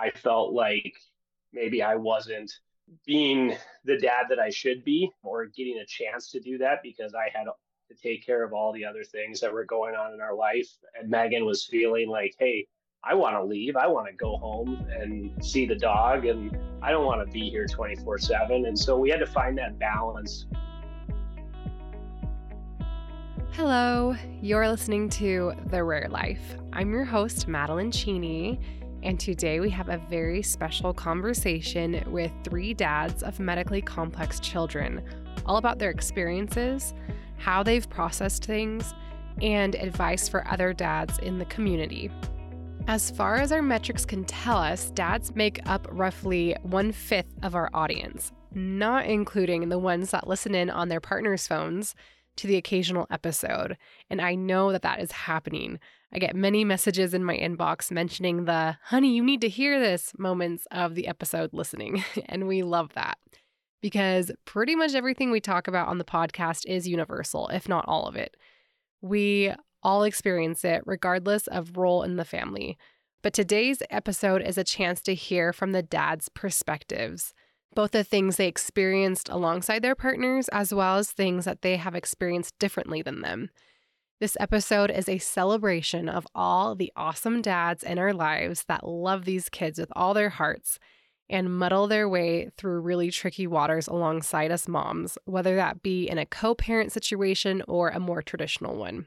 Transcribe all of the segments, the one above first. I felt like maybe I wasn't being the dad that I should be or getting a chance to do that because I had to take care of all the other things that were going on in our life. And Megan was feeling like, hey, I want to leave. I want to go home and see the dog, and I don't want to be here 24/7. And so we had to find that balance. Hello, you're listening to The Rare Life. I'm your host, Madeline Cheney, and today we have a very special conversation with three dads of medically complex children, all about their experiences, how they've processed things, and advice for other dads in the community. As far as our metrics can tell us, dads make up roughly 1/5 of our audience, not including the ones that listen in on their partner's phones to the occasional episode. And I know that that is happening. I get many messages in my inbox mentioning the, honey, you need to hear this moments of the episode listening. And we love that because pretty much everything we talk about on the podcast is universal, if not all of it. We all experience it regardless of role in the family. But today's episode is a chance to hear from the dad's perspectives, both the things they experienced alongside their partners as well as things that they have experienced differently than them. This episode is a celebration of all the awesome dads in our lives that love these kids with all their hearts and muddle their way through really tricky waters alongside us moms, whether that be in a co-parent situation or a more traditional one.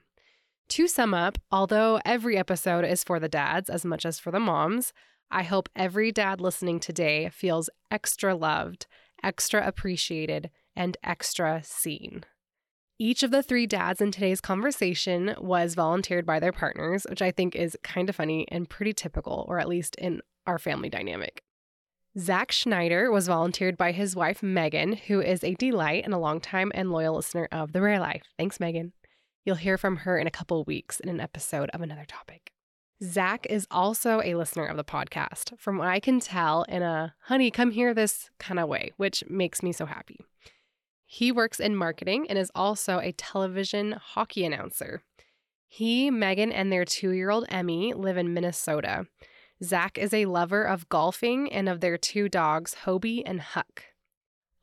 To sum up, although every episode is for the dads as much as for the moms, I hope every dad listening today feels extra loved, extra appreciated, and extra seen. Each of the three dads in today's conversation was volunteered by their partners, which I think is kind of funny and pretty typical, or at least in our family dynamic. Zach Schneider was volunteered by his wife, Megan, who is a delight and a longtime and loyal listener of The Rare Life. Thanks, Megan. You'll hear from her in a couple weeks in an episode of another topic. Zach is also a listener of the podcast, from what I can tell, in a honey, come hear this kind of way, which makes me so happy. He works in marketing and is also a television hockey announcer. He, Megan, and their 2-year-old Emmy live in Minnesota. Zach is a lover of golfing and of their 2 dogs, Hobie and Huck.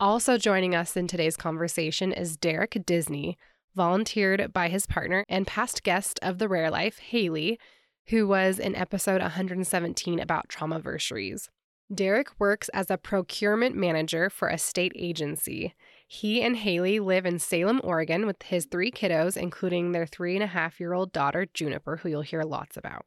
Also joining us in today's conversation is Derek Dizney, volunteered by his partner and past guest of The Rare Life, Haley, who was in episode 117 about traumaversaries. Derek works as a procurement manager for a state agency. He and Haley live in Salem, Oregon with his 3 kiddos, including their 3.5-year-old daughter, Juniper, who you'll hear lots about.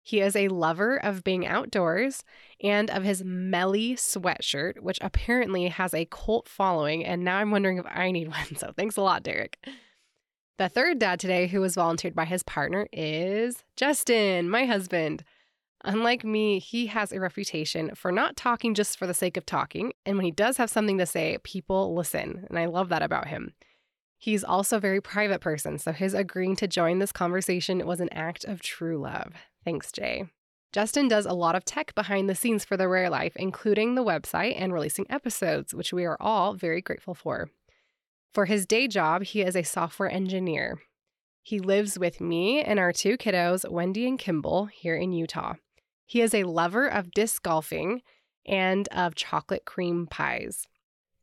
He is a lover of being outdoors and of his Melly sweatshirt, which apparently has a cult following, and now I'm wondering if I need one, so thanks a lot, Derek. The third dad today who was volunteered by his partner is Juston, my husband. Unlike me, he has a reputation for not talking just for the sake of talking, and when he does have something to say, people listen, and I love that about him. He's also a very private person, so his agreeing to join this conversation was an act of true love. Thanks, Jay. Juston does a lot of tech behind the scenes for The Rare Life, including the website and releasing episodes, which we are all very grateful for. For his day job, he is a software engineer. He lives with me and our 2 kiddos, Wendy and Kimball, here in Utah. He is a lover of disc golfing and of chocolate cream pies.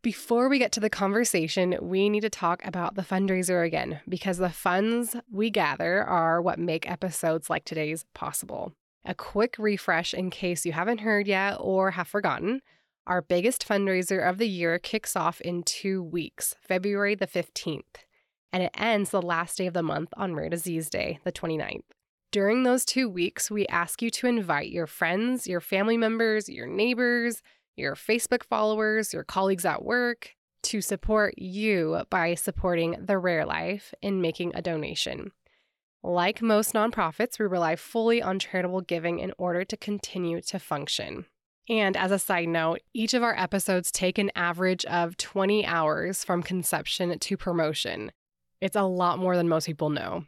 Before we get to the conversation, we need to talk about the fundraiser again, because the funds we gather are what make episodes like today's possible. A quick refresh in case you haven't heard yet or have forgotten. Our biggest fundraiser of the year kicks off in 2 weeks, February the 15th, and it ends the last day of the month on Rare Disease Day, the 29th. During those 2 weeks, we ask you to invite your friends, your family members, your neighbors, your Facebook followers, your colleagues at work to support you by supporting The Rare Life in making a donation. Like most nonprofits, we rely fully on charitable giving in order to continue to function. And as a side note, each of our episodes take an average of 20 hours from conception to promotion. It's a lot more than most people know.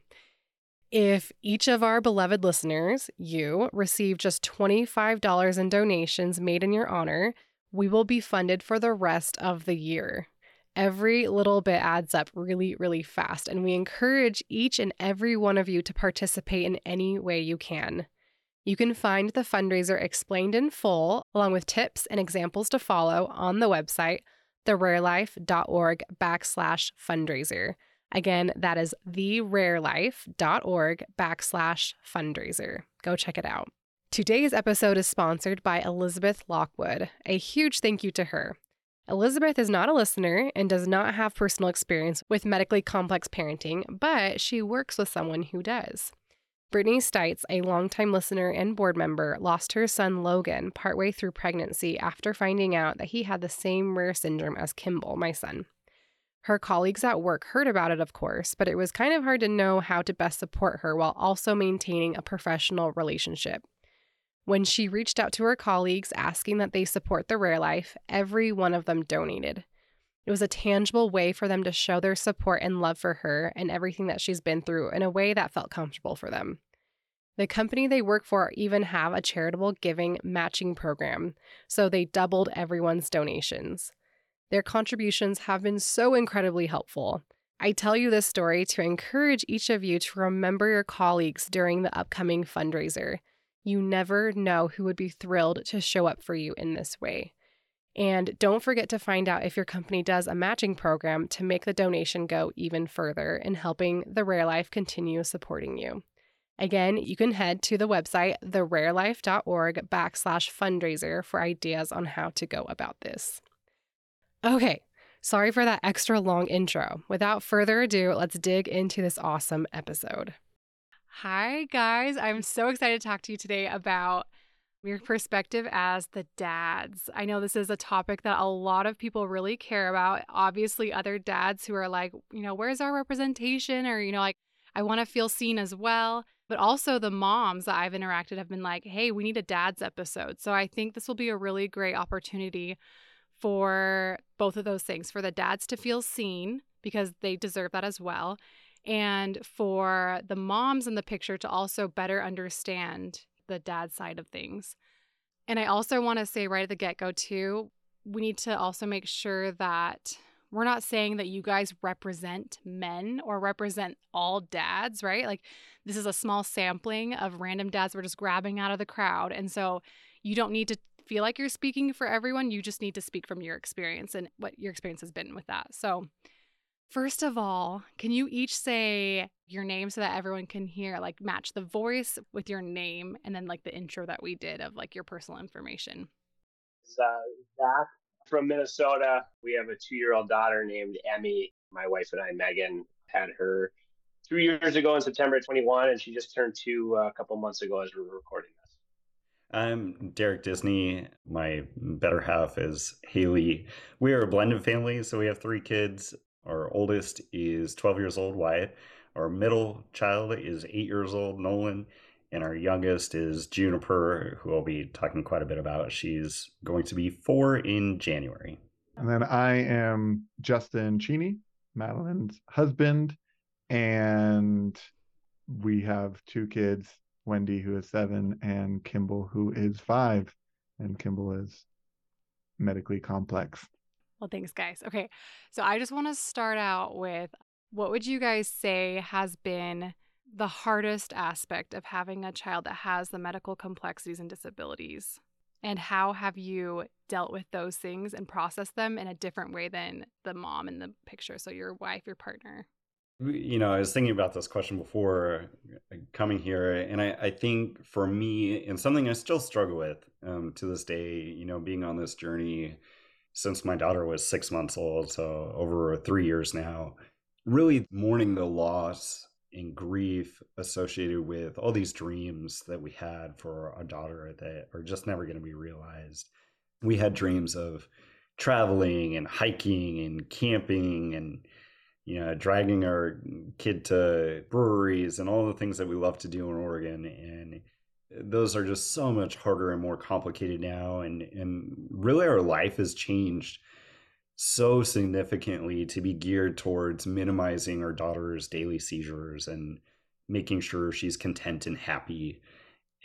If each of our beloved listeners, you, receive just $25 in donations made in your honor, we will be funded for the rest of the year. Every little bit adds up really, really fast, and we encourage each and every one of you to participate in any way you can. You can find the fundraiser explained in full, along with tips and examples to follow, on the website, therarelife.org/fundraiser. Again, that is therarelife.org/fundraiser. Go check it out. Today's episode is sponsored by Elizabeth Lockwood. A huge thank you to her. Elizabeth is not a listener and does not have personal experience with medically complex parenting, but she works with someone who does. Brittany Stites, a longtime listener and board member, lost her son Logan partway through pregnancy after finding out that he had the same rare syndrome as Kimball, my son. Her colleagues at work heard about it, of course, but it was kind of hard to know how to best support her while also maintaining a professional relationship. When she reached out to her colleagues asking that they support The Rare Life, every one of them donated. It was a tangible way for them to show their support and love for her and everything that she's been through in a way that felt comfortable for them. The company they work for even have a charitable giving matching program, so they doubled everyone's donations. Their contributions have been so incredibly helpful. I tell you this story to encourage each of you to remember your colleagues during the upcoming fundraiser. You never know who would be thrilled to show up for you in this way. And don't forget to find out if your company does a matching program to make the donation go even further in helping The Rare Life continue supporting you. Again, you can head to the website, therarelife.org/fundraiser, for ideas on how to go about this. Okay, sorry for that extra long intro. Without further ado, let's dig into this awesome episode. Hi, guys. I'm so excited to talk to you today about your perspective as the dads. I know this is a topic that a lot of people really care about. Obviously, other dads who are like, you know, where's our representation? Or, you know, like, I want to feel seen as well. But also the moms that I've interacted have been like, hey, we need a dad's episode. So I think this will be a really great opportunity for both of those things, for the dads to feel seen, because they deserve that as well, and for the moms in the picture to also better understand the dad side of things. And I also want to say right at the get-go too, we need to also make sure that we're not saying that you guys represent men or represent all dads, right? Like, this is a small sampling of random dads we're just grabbing out of the crowd. And so you don't need to feel like you're speaking for everyone. You just need to speak from your experience and what your experience has been with that. So first of all, can you each say your name so that everyone can hear, like, match the voice with your name and then, like, the intro that we did of, like, your personal information? It's Zach from Minnesota. We have a 2-year-old daughter named Emmy. My wife and I, Megan, had her 3 years ago in September 21, and she just turned 2 a couple months ago as we were recording this. I'm Derek Dizney. My better half is Haley. We are a blended family, so we have 3 kids. Our oldest is 12 years old, Wyatt. Our middle child is 8 years old, Nolan. And our youngest is Juniper, who I'll be talking quite a bit about. She's going to be 4 in January. And then I am Juston Cheney, Madeline's husband. And we have 2 kids, Wendy, who is 7, and Kimball, who is 5. And Kimball is medically complex. Well, thanks, guys. Okay, so I just want to start out with, what would you guys say has been the hardest aspect of having a child that has the medical complexities and disabilities? And how have you dealt with those things and processed them in a different way than the mom in the picture? So your wife, your partner. You know, I was thinking about this question before coming here, and I think for me, and something I still struggle with to this day, you know, being on this journey since my daughter was 6 months old, so over 3 years now, really mourning the loss and grief associated with all these dreams that we had for our daughter that are just never going to be realized. We had dreams of traveling and hiking and camping and, you know, dragging our kid to breweries and all the things that we love to do in Oregon. And those are just so much harder and more complicated now. And really our life has changed so significantly to be geared towards minimizing our daughter's daily seizures and making sure she's content and happy.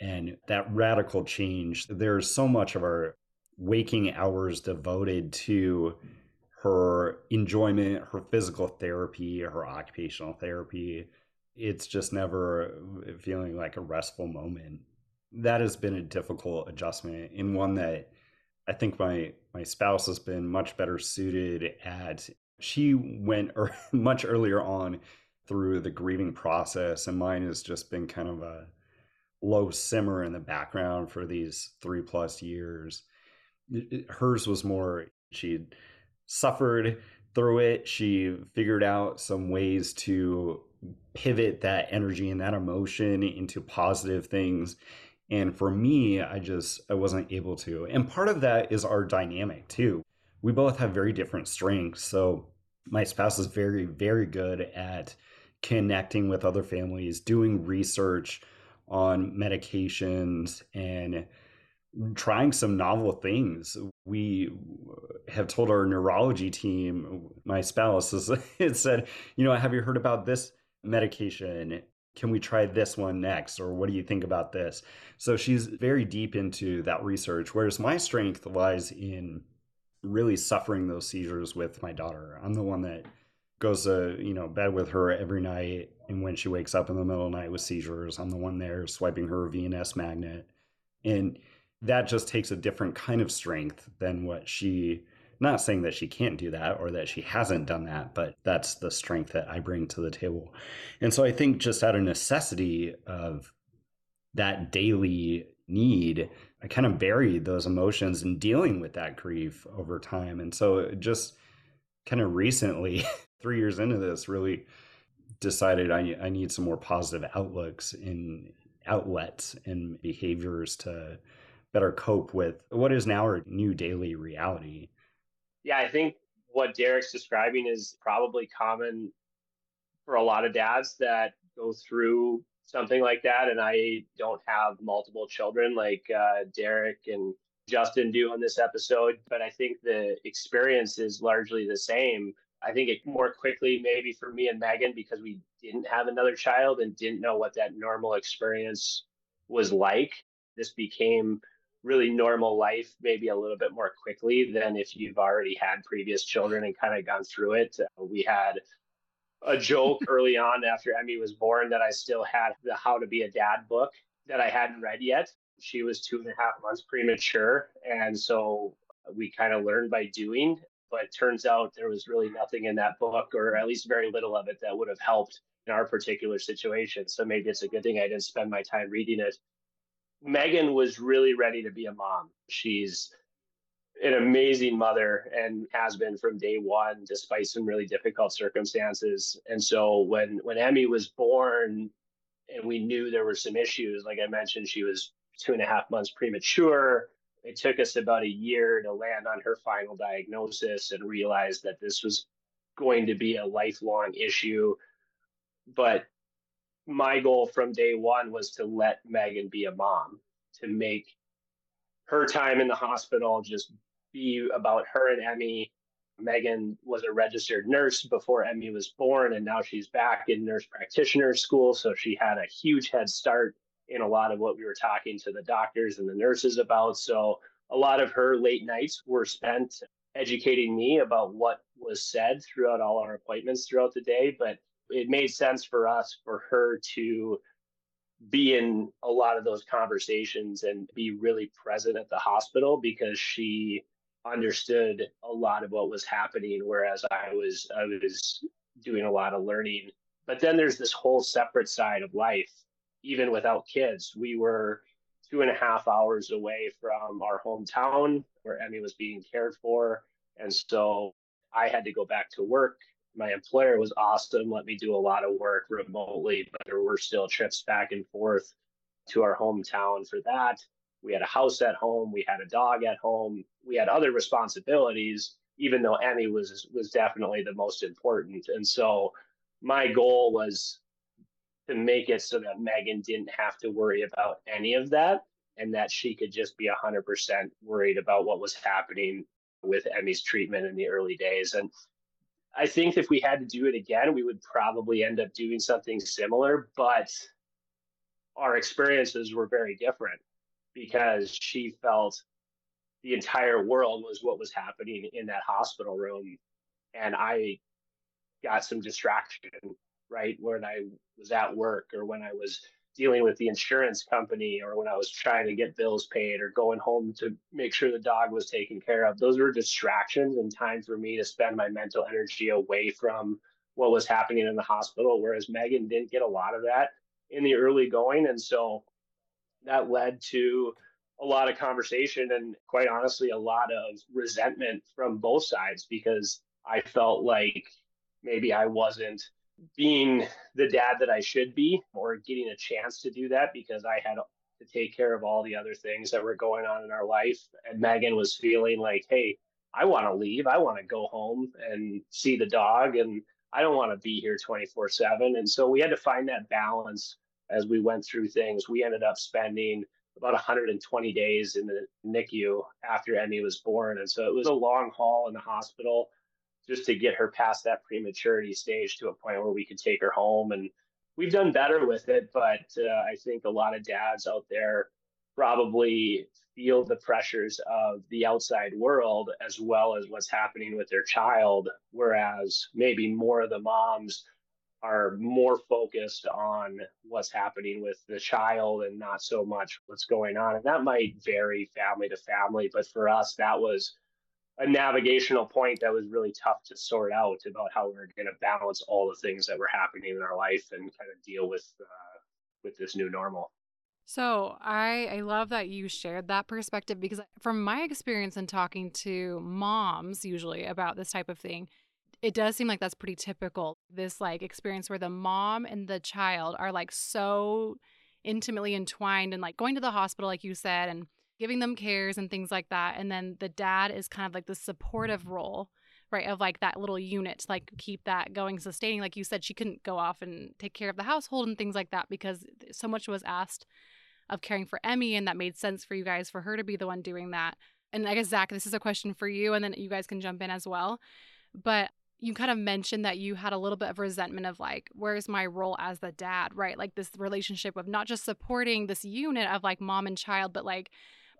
And that radical change, there's so much of our waking hours devoted to her enjoyment, her physical therapy, her occupational therapy. It's just never feeling like a restful moment. that has been a difficult adjustment, and one that I think my spouse has been much better suited at. She went much earlier on through the grieving process, and mine has just been kind of a low simmer in the background for these 3+ years. Hers was more, she suffered through it. She figured out some ways to pivot that energy and that emotion into positive things. And for me, I wasn't able to. And part of that is our dynamic too. We both have very different strengths. So my spouse is very, very good at connecting with other families, doing research on medications, and trying some novel things. We have told our neurology team, my spouse has said, have you heard about this medication? Can we try this one next? Or what do you think about this? So she's very deep into that research, whereas my strength lies in really suffering those seizures with my daughter. I'm the one that goes to bed with her every night, and when she wakes up in the middle of the night with seizures, I'm the one there swiping her VNS magnet. And that just takes a different kind of strength than what she, not saying that she can't do that or that she hasn't done that, but that's the strength that I bring to the table. And so I think just out of necessity of that daily need, I kind of buried those emotions in dealing with that grief over time. And so just kind of recently, 3 years into this, really decided I need some more positive outlets and behaviors to better cope with what is now our new daily reality. Yeah, I think what Derek's describing is probably common for a lot of dads that go through something like that. And I don't have multiple children like Derek and Juston do on this episode, but I think the experience is largely the same. I think it more quickly maybe for me and Megan, because we didn't have another child and didn't know what that normal experience was like. This became really normal life, maybe a little bit more quickly than if you've already had previous children and kind of gone through it. We had a joke early on after Emmy was born that I still had the How to Be a Dad book that I hadn't read yet. She was 2.5 months premature. And so we kind of learned by doing, but it turns out there was really nothing in that book, or at least very little of it, that would have helped in our particular situation. So maybe it's a good thing I didn't spend my time reading it. Megan was really ready to be a mom. She's an amazing mother and has been from day one, despite some really difficult circumstances. And so when Emmy was born and we knew there were some issues, like I mentioned, she was 2.5 months premature. It took us about a year to land on her final diagnosis and realize that this was going to be a lifelong issue. But my goal from day one was to let Megan be a mom, to make her time in the hospital just be about her and Emmy. Megan was a registered nurse before Emmy was born, and now she's back in nurse practitioner school. So she had a huge head start in a lot of what we were talking to the doctors and the nurses about. So a lot of her late nights were spent educating me about what was said throughout all our appointments throughout the day. But it made sense for us, for her to be in a lot of those conversations and be really present at the hospital, because she understood a lot of what was happening, whereas I was doing a lot of learning. But then there's this whole separate side of life, even without kids. We were 2.5 hours away from our hometown where Emmy was being cared for. And so I had to go back to work. My employer was awesome, let me do a lot of work remotely, but there were still trips back and forth to our hometown for that. We had a house at home. We had a dog at home. We had other responsibilities, even though Emmy was definitely the most important. And so my goal was to make it so that Megan didn't have to worry about any of that, and that she could just be 100% worried about what was happening with Emmy's treatment in the early days. And I think if we had to do it again, we would probably end up doing something similar, but our experiences were very different, because she felt the entire world was what was happening in that hospital room. And I got some distraction, right? When I was at work or when I was dealing with the insurance company, or when I was trying to get bills paid, or going home to make sure the dog was taken care of. Those were distractions and time for me to spend my mental energy away from what was happening in the hospital, whereas Megan didn't get a lot of that in the early going. And so that led to a lot of conversation and, quite honestly, a lot of resentment from both sides, because I felt like maybe I wasn't being the dad that I should be, or getting a chance to do that, because I had to take care of all the other things that were going on in our life. And Megan was feeling like, hey, I want to leave. I want to go home and see the dog, and I don't want to be here 24/7. And so we had to find that balance as we went through things. We ended up spending about 120 days in the NICU after Emmy was born. And so it was a long haul in the hospital, just to get her past that prematurity stage to a point where we could take her home. And we've done better with it, but I think a lot of dads out there probably feel the pressures of the outside world as well as what's happening with their child, whereas maybe more of the moms are more focused on what's happening with the child and not so much what's going on. And that might vary family to family, but for us, that was a navigational point that was really tough to sort out, about how we're going to balance all the things that were happening in our life and kind of deal with this new normal. So I love that you shared that perspective, because from my experience in talking to moms usually about this type of thing, it does seem like that's pretty typical. This like experience where the mom and the child are like so intimately entwined and like going to the hospital, like you said, and giving them cares and things like that. And then the dad is kind of like the supportive role, right, of like that little unit to like keep that going, sustaining. Like you said, she couldn't go off and take care of the household and things like that because so much was asked of caring for Emmy, and that made sense for you guys for her to be the one doing that. And I guess, Zach, this is a question for you, and then you guys can jump in as well. But you kind of mentioned that you had a little bit of resentment of like, where's my role as the dad, right? Like this relationship of not just supporting this unit of like mom and child, but like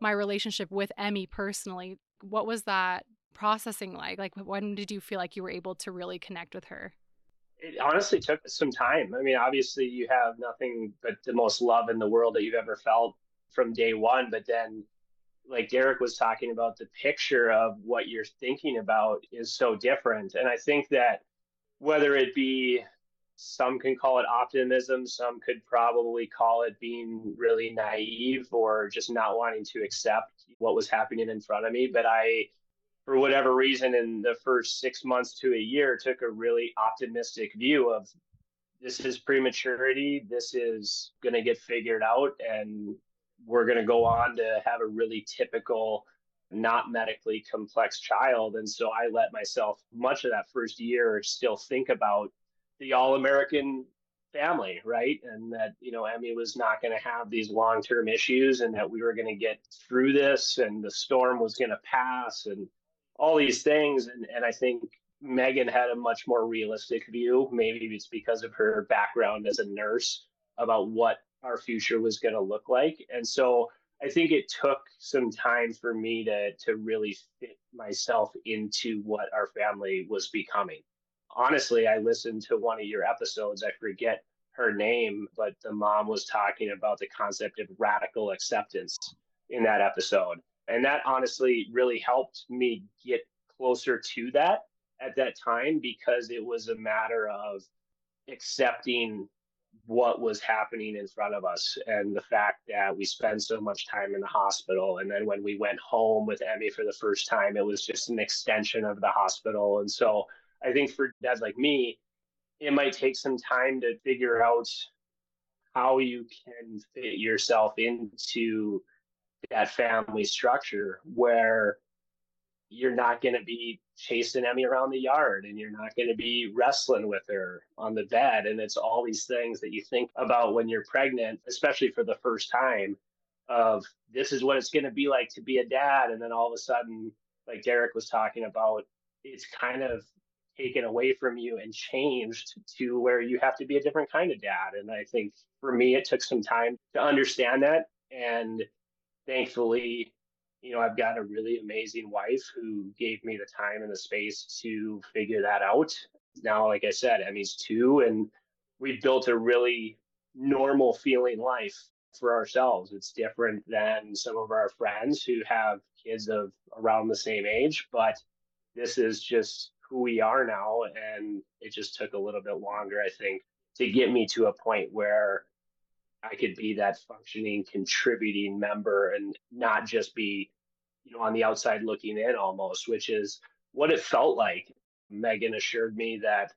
my relationship with Emmy personally. What was that processing like? Like, when did you feel like you were able to really connect with her? It honestly took some time. I mean, obviously you have nothing but the most love in the world that you've ever felt from day one. But then, like Derek was talking about, the picture of what you're thinking about is so different. And I think that whether it be, some can call it optimism, some could probably call it being really naive or just not wanting to accept what was happening in front of me. But I, for whatever reason, in the first 6 months to a year, took a really optimistic view of this is prematurity, this is going to get figured out, and we're going to go on to have a really typical, not medically complex child. And so I let myself, much of that first year, still think about the all-American family, right? And that, you know, Emmy was not going to have these long-term issues, and that we were going to get through this, and the storm was going to pass, and all these things. And I think Megan had a much more realistic view. Maybe it's because of her background as a nurse, about what our future was going to look like. And so I think it took some time for me to really fit myself into what our family was becoming. Honestly, I listened to one of your episodes, I forget her name, but the mom was talking about the concept of radical acceptance in that episode. And that honestly really helped me get closer to that at that time, because it was a matter of accepting what was happening in front of us, and the fact that we spent so much time in the hospital. And then when we went home with Emmy for the first time, it was just an extension of the hospital. And so I think for dads like me, it might take some time to figure out how you can fit yourself into that family structure, where you're not going to be chasing Emmy around the yard, and you're not going to be wrestling with her on the bed. And it's all these things that you think about when you're pregnant, especially for the first time, of this is what it's going to be like to be a dad. And then all of a sudden, like Derek was talking about, it's kind of taken away from you and changed to where you have to be a different kind of dad. And I think for me, it took some time to understand that. And thankfully, you know, I've got a really amazing wife who gave me the time and the space to figure that out. Now, like I said, Emmy's 2, and we built a really normal feeling life for ourselves. It's different than some of our friends who have kids of around the same age, but this is just who we are now. And it just took a little bit longer, I think, to get me to a point where I could be that functioning, contributing member and not just be, you know, on the outside looking in almost, which is what it felt like. Megan assured me that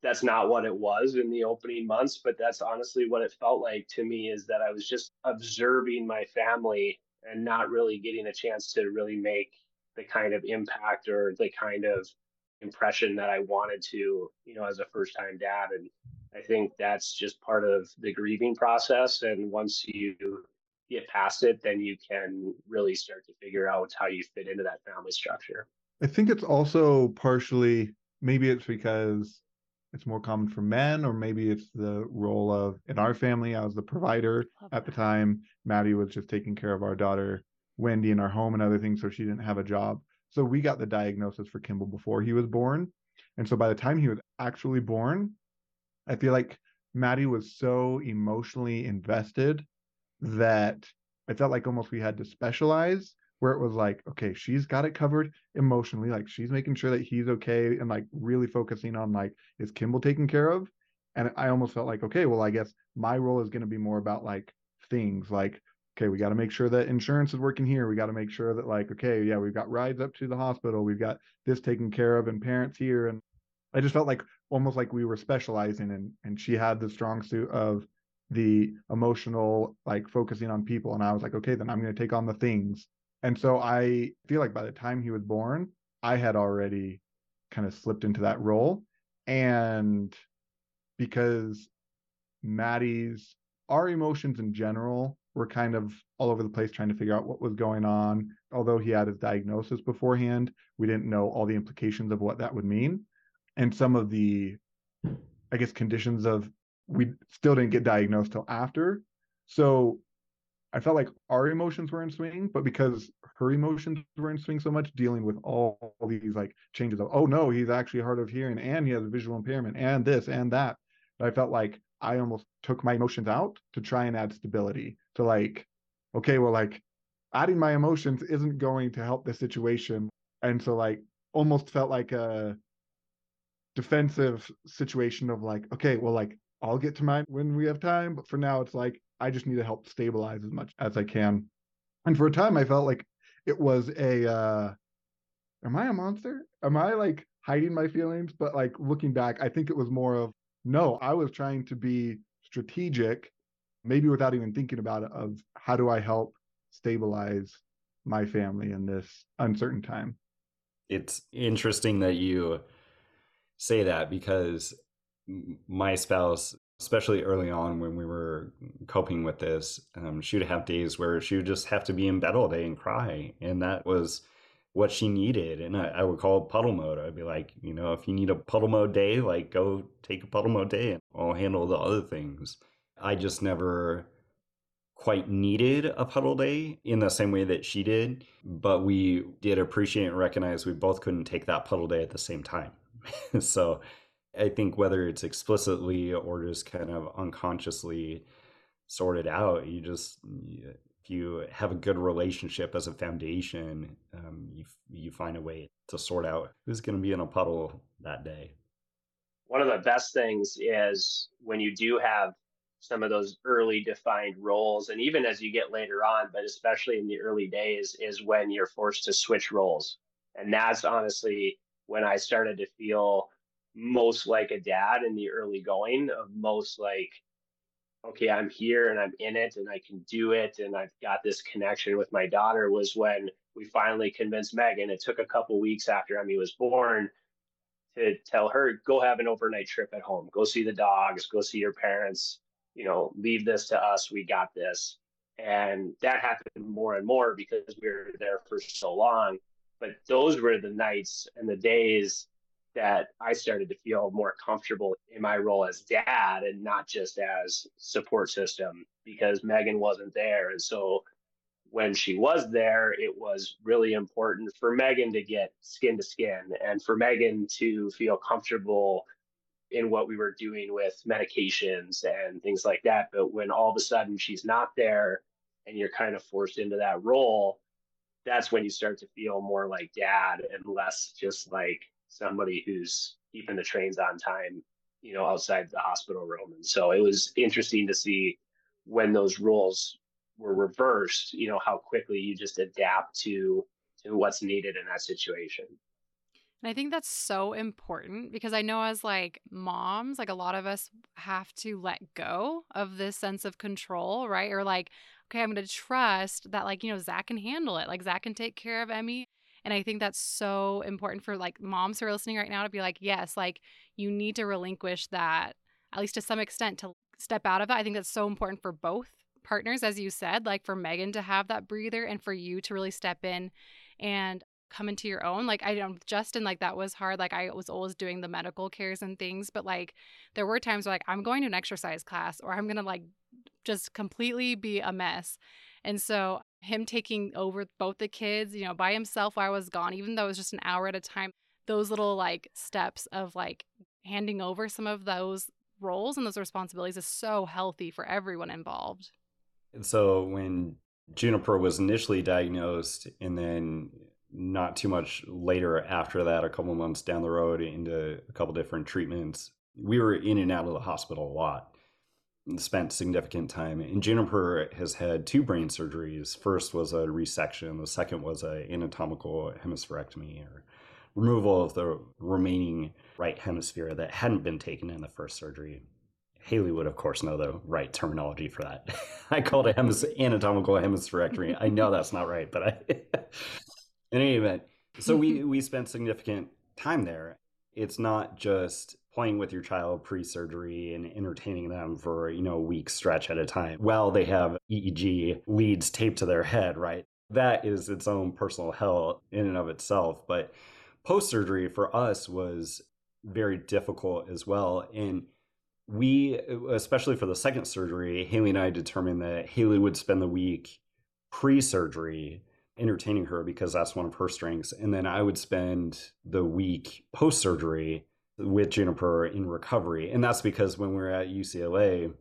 that's not what it was in the opening months, but that's honestly what it felt like to me, is that I was just observing my family and not really getting a chance to really make the kind of impact or the kind of impression that I wanted to, you know, as a first-time dad. And I think that's just part of the grieving process. And once you get past it, then you can really start to figure out how you fit into that family structure. I think it's also partially, maybe it's because it's more common for men, or maybe it's the role of, in our family, I was the provider at the time. Maddie was just taking care of our daughter, Wendy, in our home and other things, so she didn't have a job. So we got the diagnosis for Kimball before he was born. And so by the time he was actually born, I feel like Maddie was so emotionally invested that I felt like almost we had to specialize, where it was like, okay, she's got it covered emotionally. Like, she's making sure that he's okay and like really focusing on like, is Kimball taken care of? And I almost felt like, okay, well, I guess my role is going to be more about like things like, okay, we got to make sure that insurance is working here. We got to make sure that like, okay, yeah, we've got rides up to the hospital. We've got this taken care of and parents here. And I just felt like almost like we were specializing, and she had the strong suit of the emotional, like focusing on people. And I was like, okay, then I'm going to take on the things. And so I feel like by the time he was born, I had already kind of slipped into that role. And because Maddie's, our emotions in general were kind of all over the place trying to figure out what was going on. Although he had his diagnosis beforehand, we didn't know all the implications of what that would mean. And some of the, I guess, conditions of, we still didn't get diagnosed till after. So I felt like our emotions were in swing, but because her emotions were in swing so much, dealing with all these like changes of, oh no, he's actually hard of hearing and he has a visual impairment and this and that. But I felt like I almost took my emotions out to try and add stability to like, okay, well, like adding my emotions isn't going to help the situation. And so like almost felt like a defensive situation of like, okay, well, like I'll get to mine when we have time. But for now, it's like, I just need to help stabilize as much as I can. And for a time, I felt like it was a, am I a monster? Am I like hiding my feelings? But like looking back, I think it was more of, no, I was trying to be strategic, maybe without even thinking about it, of how do I help stabilize my family in this uncertain time? It's interesting that you say that, because my spouse, especially early on when we were coping with this, she would have days where she would just have to be in bed all day and cry. And that was what she needed. And I would call it puddle mode. I'd be like, you know, if you need a puddle mode day, like go take a puddle mode day and I'll handle the other things. I just never quite needed a puddle day in the same way that she did. But we did appreciate and recognize we both couldn't take that puddle day at the same time. So I think whether it's explicitly or just kind of unconsciously sorted out, you just, if you have a good relationship as a foundation, you find a way to sort out who's going to be in a puddle that day. One of the best things is when you do have some of those early defined roles, and even as you get later on, but especially in the early days, is when you're forced to switch roles. And that's honestly when I started to feel most like a dad in the early going, of most like, okay, I'm here and I'm in it and I can do it. And I've got this connection with my daughter, was when we finally convinced Megan. It took a couple weeks after Emmy was born to tell her, go have an overnight trip at home, go see the dogs, go see your parents, you know, leave this to us. We got this. And that happened more and more because we were there for so long. But those were the nights and the days that I started to feel more comfortable in my role as dad and not just as support system, because Megan wasn't there. And so when she was there, it was really important for Megan to get skin to skin and for Megan to feel comfortable in what we were doing with medications and things like that. But when all of a sudden she's not there and you're kind of forced into that role, that's when you start to feel more like dad and less just like somebody who's keeping the trains on time, you know, outside the hospital room. And so it was interesting to see when those roles were reversed, you know, how quickly you just adapt to what's needed in that situation. And I think that's so important because I know as like moms, like a lot of us have to let go of this sense of control, right? Or like, okay, I'm going to trust that like, you know, Zach can handle it. Like Zach can take care of Emmy. And I think that's so important for like moms who are listening right now to be like, yes, like you need to relinquish that, at least to some extent, to step out of that. I think that's so important for both partners, as you said, like for Megan to have that breather and for you to really step in and come into your own. Like I don't, Juston, like that was hard. Like I was always doing the medical cares and things, but like there were times where like I'm going to an exercise class or I'm going to like just completely be a mess. And so him taking over both the kids, you know, by himself while I was gone, even though it was just an hour at a time, those little like steps of like handing over some of those roles and those responsibilities is so healthy for everyone involved. And so when Juniper was initially diagnosed and then not too much later after that, a couple months down the road into a couple different treatments, we were in and out of the hospital a lot and spent significant time. And Juniper has had 2 brain surgeries. First was a resection. The second was an anatomical hemispherectomy, or removal of the remaining right hemisphere that hadn't been taken in the first surgery. Haley would, of course, know the right terminology for that. I called it anatomical hemispherectomy. I know that's not right, but I... In any event, so we spent significant time there. It's not just playing with your child pre-surgery and entertaining them for, you know, a week stretch at a time while they have EEG leads taped to their head, right? That is its own personal hell in and of itself. But post-surgery for us was very difficult as well. And we, especially for the second surgery, Haley and I determined that Haley would spend the week pre-surgery entertaining her because that's one of her strengths. And then I would spend the week post-surgery with Juniper in recovery. And that's because when we were at UCLA,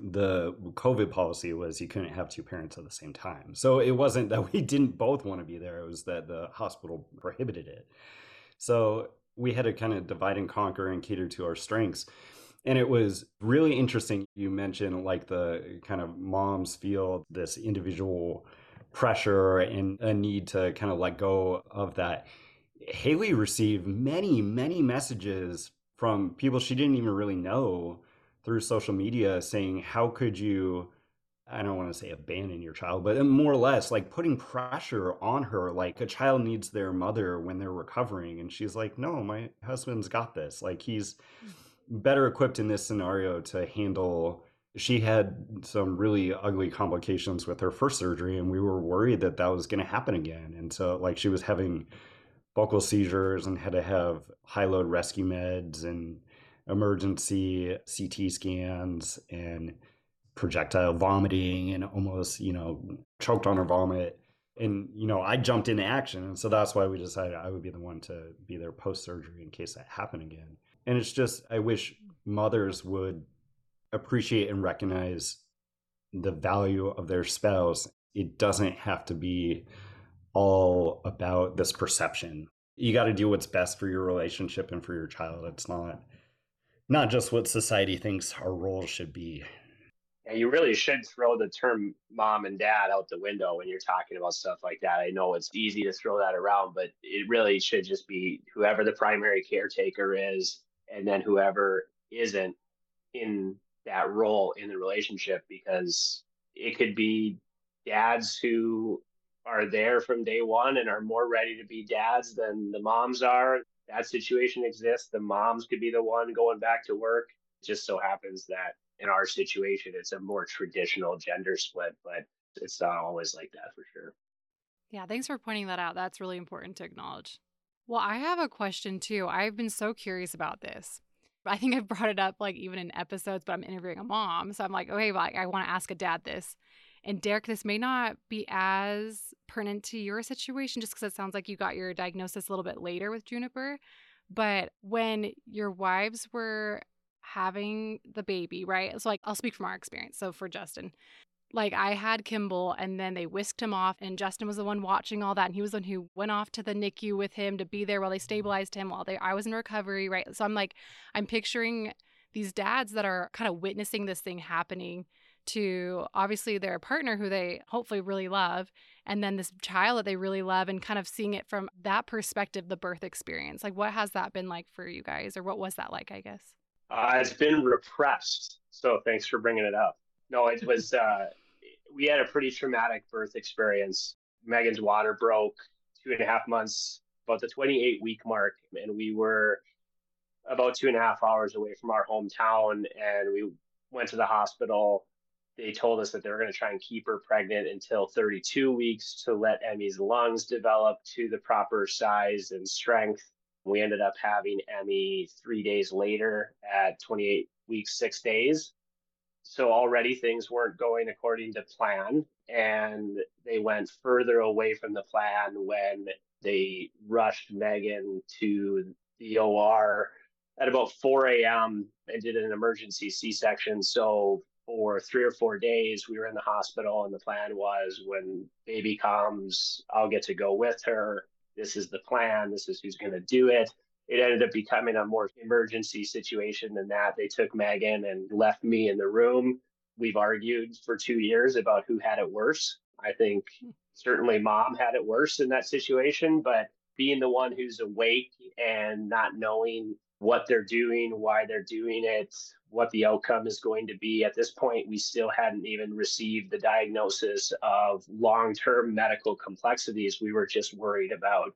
the COVID policy was you couldn't have 2 parents at the same time. So it wasn't that we didn't both want to be there. It was that the hospital prohibited it. So we had to kind of divide and conquer and cater to our strengths. And it was really interesting. You mentioned like the kind of moms feel this individual pressure and a need to kind of let go of that. Haley received many, many messages from people she didn't even really know through social media saying, how could you, I don't want to say abandon your child, but more or less like putting pressure on her, like a child needs their mother when they're recovering. And she's like, no, my husband's got this. Like he's better equipped in this scenario to handle. She had some really ugly complications with her first surgery, and we were worried that that was going to happen again. And so like she was having buccal seizures and had to have high load rescue meds and emergency CT scans and projectile vomiting and almost, you know, choked on her vomit. And, you know, I jumped into action. And so that's why we decided I would be the one to be there post-surgery in case that happened again. And it's just, I wish mothers would appreciate and recognize the value of their spouse. It doesn't have to be all about this perception. You got to do what's best for your relationship and for your child. It's not just what society thinks our roles should be. Yeah, you really should throw the term mom and dad out the window when you're talking about stuff like that. I know it's easy to throw that around, but it really should just be whoever the primary caretaker is, and then whoever isn't in that role in the relationship, because it could be dads who are there from day one and are more ready to be dads than the moms are. That situation exists. The moms could be the one going back to work. It just so happens that in our situation, it's a more traditional gender split, but it's not always like that for sure. Yeah, thanks for pointing that out. That's really important to acknowledge. Well, I have a question too. I've been so curious about this. I think I've brought it up like even in episodes, but I'm interviewing a mom. So I'm like, okay, well, I want to ask a dad this. And Derek, this may not be as pertinent to your situation just because it sounds like you got your diagnosis a little bit later with Juniper. But when your wives were having the baby, right? So, like, I'll speak from our experience. So for Juston, like, I had Kimball and then they whisked him off, and Juston was the one watching all that. And he was the one who went off to the NICU with him to be there while they stabilized him while I was in recovery, right? So I'm like, I'm picturing these dads that are kind of witnessing this thing happening to obviously their partner who they hopefully really love, and then this child that they really love, and kind of seeing it from that perspective, the birth experience. Like, what has that been like for you guys, or what was that like, I guess? It's been repressed. So thanks for bringing it up. No, it was, we had a pretty traumatic birth experience. Megan's water broke 2.5 months, about the 28-week mark. And we were about 2.5 hours away from our hometown. And we went to the hospital. They told us that they were going to try and keep her pregnant until 32 weeks to let Emmy's lungs develop to the proper size and strength. We ended up having Emmy 3 days later at 28 weeks, 6 days. So already things weren't going according to plan, and they went further away from the plan when they rushed Megan to the OR at about 4 a.m. and did an emergency C-section. So for 3 or 4 days, we were in the hospital, and the plan was, when baby comes, I'll get to go with her. This is the plan. This is who's going to do it. It ended up becoming a more emergency situation than that. They took Megan and left me in the room. We've argued for 2 years about who had it worse. I think certainly mom had it worse in that situation, but being the one who's awake and not knowing what they're doing, why they're doing it, what the outcome is going to be. At this point, we still hadn't even received the diagnosis of long-term medical complexities. We were just worried about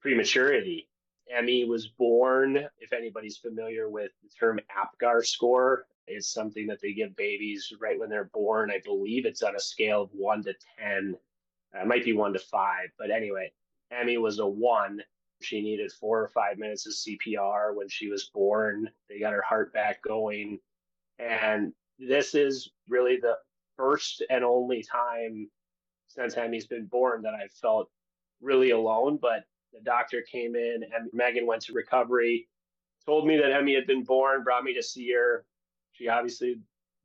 prematurity. Emmy was born, if anybody's familiar with the term Apgar score, it's something that they give babies right when they're born. I believe it's on a scale of 1 to 10. It might be 1 to 5, but anyway, Emmy was a 1. She needed 4 or 5 minutes of CPR when she was born. They got her heart back going. And this is really the first and only time since Emmy's been born that I've felt really alone, but the doctor came in, and Megan went to recovery, told me that Emmy had been born, brought me to see her. She obviously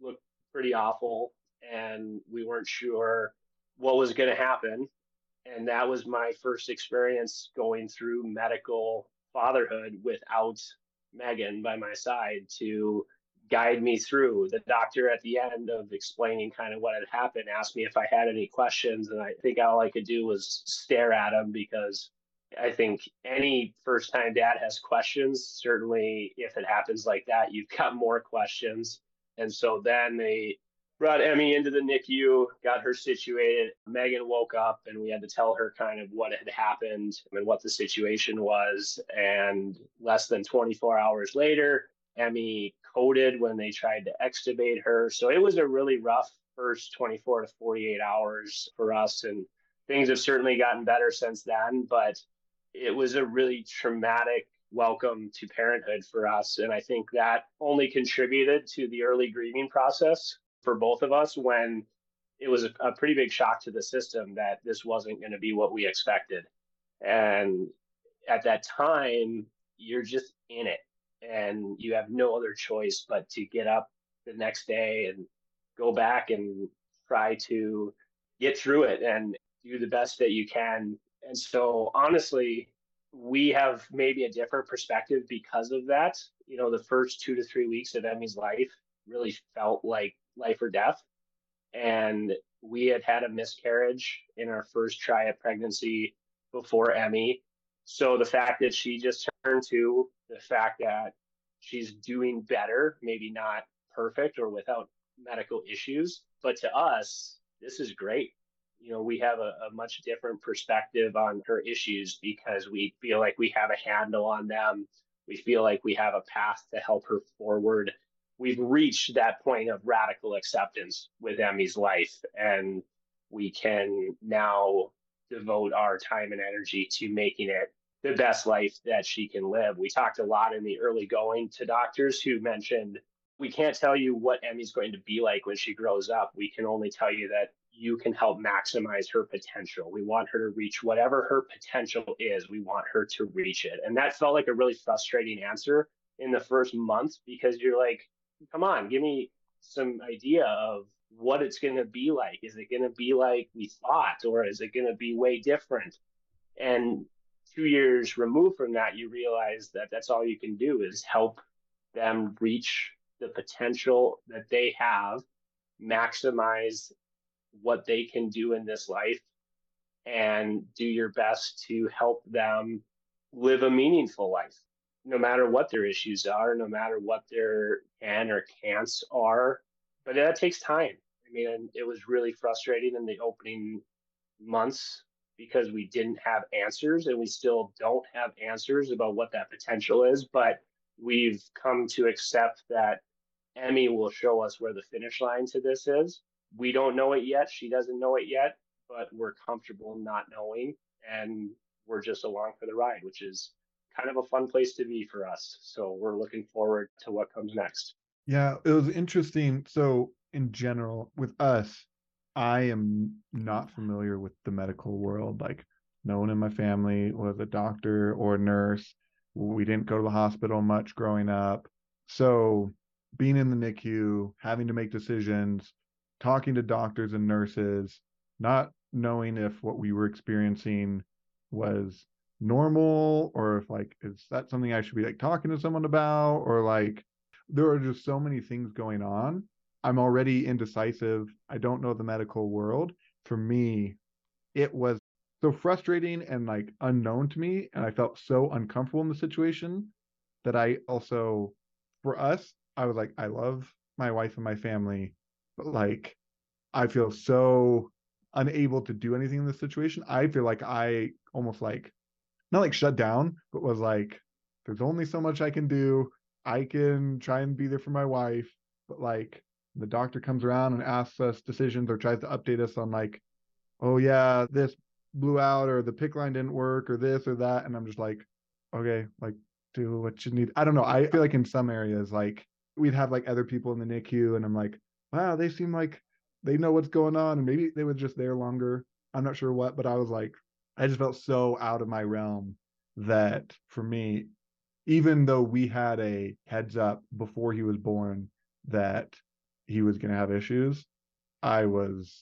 looked pretty awful, and we weren't sure what was going to happen. And that was my first experience going through medical fatherhood without Megan by my side to guide me through. The doctor, at the end of explaining kind of what had happened, asked me if I had any questions, and I think all I could do was stare at him, because I think any first-time dad has questions. Certainly, if it happens like that, you've got more questions. And so then they brought Emmy into the NICU, got her situated. Megan woke up, and we had to tell her kind of what had happened and what the situation was. And less than 24 hours later, Emmy coded when they tried to extubate her. So it was a really rough first 24 to 48 hours for us. And things have certainly gotten better since then, but it was a really traumatic welcome to parenthood for us. And I think that only contributed to the early grieving process for both of us, when it was a pretty big shock to the system that this wasn't going to be what we expected. And at that time, you're just in it, and you have no other choice but to get up the next day and go back and try to get through it and do the best that you can. And so honestly, we have maybe a different perspective because of that. You know, the first 2 to 3 weeks of Emmy's life really felt like life or death. And we had had a miscarriage in our first try at pregnancy before Emmy. So the fact that she just turned two, the fact that she's doing better, maybe not perfect or without medical issues, but to us, this is great. You know, we have a much different perspective on her issues because we feel like we have a handle on them. We feel like we have a path to help her forward. We've reached that point of radical acceptance with Emmy's life, and we can now devote our time and energy to making it the best life that she can live. We talked a lot in the early going to doctors who mentioned, we can't tell you what Emmy's going to be like when she grows up. We can only tell you that you can help maximize her potential. We want her to reach whatever her potential is. We want her to reach it. And that felt like a really frustrating answer in the first month, because you're like, come on, give me some idea of what it's going to be like. Is it going to be like we thought, or is it going to be way different? And 2 years removed from that, you realize that that's all you can do is help them reach the potential that they have, maximize what they can do in this life, and do your best to help them live a meaningful life, no matter what their issues are, no matter what their can or can'ts are. But that takes time. I mean, it was really frustrating in the opening months because we didn't have answers, and we still don't have answers about what that potential is. But we've come to accept that Emmy will show us where the finish line to this is. We don't know it yet. She doesn't know it yet, but we're comfortable not knowing, and we're just along for the ride, which is kind of a fun place to be for us. So we're looking forward to what comes next. Yeah, it was interesting. So in general, with us, I am not familiar with the medical world. Like, no one in my family was a doctor or a nurse. We didn't go to the hospital much growing up. So being in the NICU, having to make decisions, talking to doctors and nurses, not knowing if what we were experiencing was normal, or if, like, is that something I should be, like, talking to someone about, or, like, there are just so many things going on. I'm already indecisive. I don't know the medical world. For me, it was so frustrating and, like, unknown to me, and I felt so uncomfortable in the situation that I also, for us, I was like, I love my wife and my family, but, like, I feel so unable to do anything in this situation. I feel like I almost, like, not like shut down, but was like, there's only so much I can do. I can try and be there for my wife, but, like, the doctor comes around and asks us decisions or tries to update us on, like, oh yeah, this blew out, or the pick line didn't work, or this or that. And I'm just like, okay, like, do what you need. I don't know. I feel like in some areas, like, we'd have, like, other people in the NICU, and I'm like, wow, they seem like they know what's going on, and maybe they were just there longer. I'm not sure what, but I was like, I just felt so out of my realm that for me, even though we had a heads up before he was born that he was going to have issues, I was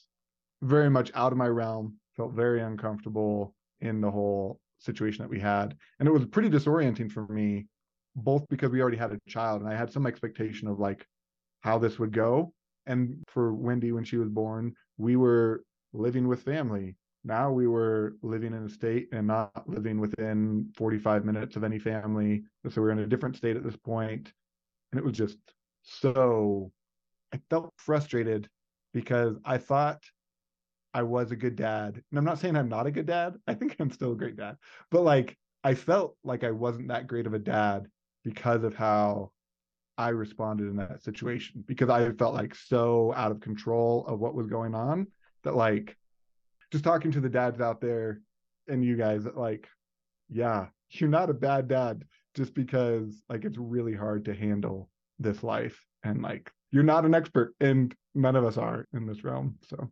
very much out of my realm, felt very uncomfortable in the whole situation that we had. And it was pretty disorienting for me, both because we already had a child and I had some expectation of, like, how this would go. And for Wendy, when she was born, we were living with family. Now we were living in a state and not living within 45 minutes of any family. So we're in a different state at this point. And it was just so, I felt frustrated because I thought I was a good dad. And I'm not saying I'm not a good dad. I think I'm still a great dad. But, like, I felt like I wasn't that great of a dad because of how I responded in that situation, because I felt, like, so out of control of what was going on that, like, just talking to the dads out there and you guys, like, yeah, you're not a bad dad, just because, like, it's really hard to handle this life, and, like, you're not an expert, and none of us are in this realm. So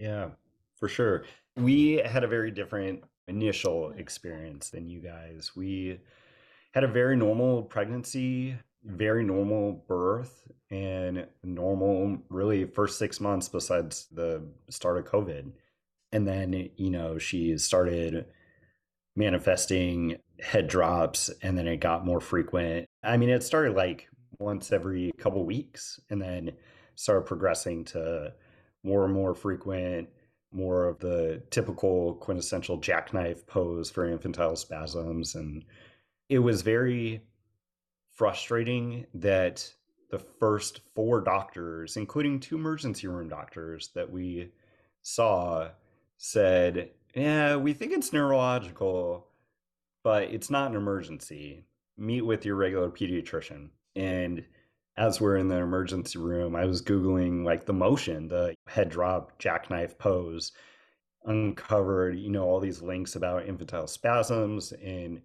yeah, for sure. We had a very different initial experience than you guys. We had a very normal pregnancy, very normal birth, and normal really first 6 months besides the start of COVID. And then, you know, she started manifesting head drops, and then it got more frequent. I mean, it started like once every couple weeks, and then started progressing to more and more frequent, more of the typical quintessential jackknife pose for infantile spasms. And it was very frustrating that the first 4 doctors, including 2 emergency room doctors that we saw, said, yeah, we think it's neurological, but it's not an emergency. Meet with your regular pediatrician. And as we're in the emergency room, I was Googling, like, the motion, the head drop jackknife pose, uncovered, you know, all these links about infantile spasms, and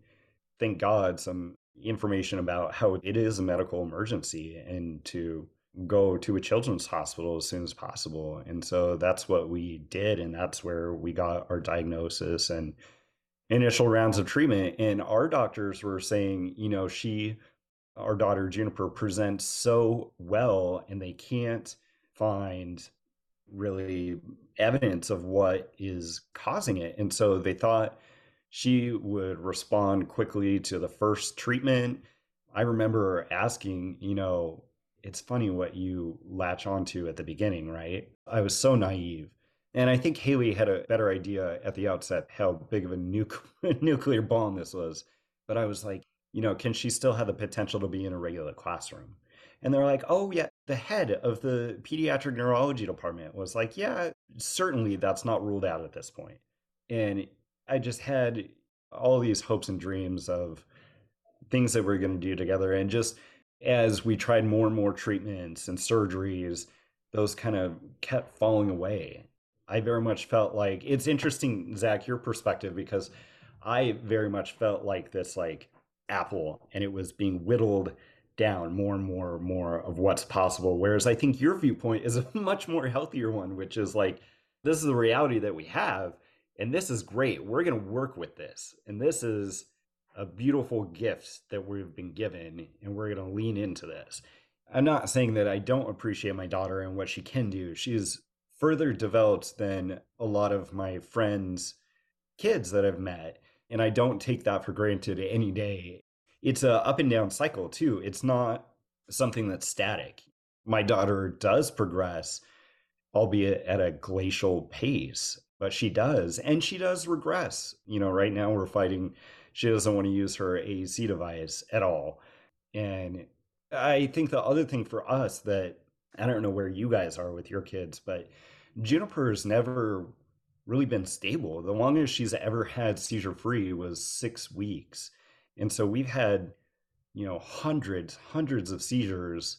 thank God some information about how it is a medical emergency and to go to a children's hospital as soon as possible. And so that's what we did. And that's where we got our diagnosis and initial rounds of treatment. And our doctors were saying, you know, she our daughter Juniper presents so well, and they can't find really evidence of what is causing it. And so they thought she would respond quickly to the first treatment. I remember asking, you know, it's funny what you latch onto at the beginning, right? I was so naive. And I think Haley had a better idea at the outset how big of a nuclear bomb this was. But I was like, you know, can she still have the potential to be in a regular classroom? And they're like, oh, yeah. The head of the pediatric neurology department was like, yeah, certainly that's not ruled out at this point. And I just had all these hopes and dreams of things that we're going to do together. And just as we tried more and more treatments and surgeries, those kind of kept falling away. I very much felt like, it's interesting, Zach, your perspective, because I very much felt like this like apple, and it was being whittled down more and more and more of what's possible. Whereas I think your viewpoint is a much more healthier one, which is like, this is the reality that we have, and this is great. We're going to work with this. And this is a beautiful gift that we've been given, and we're going to lean into this. I'm not saying that I don't appreciate my daughter and what she can do. She's further developed than a lot of my friends' kids that I've met. And I don't take that for granted any day. It's an up and down cycle too. It's not something that's static. My daughter does progress, albeit at a glacial pace, but she does. And she does regress. You know, right now we're fighting. She doesn't want to use her AAC device at all. And I think the other thing for us that, I don't know where you guys are with your kids, but Juniper's never really been stable. The longest she's ever had seizure-free was 6 weeks. And so we've had, you know, hundreds of seizures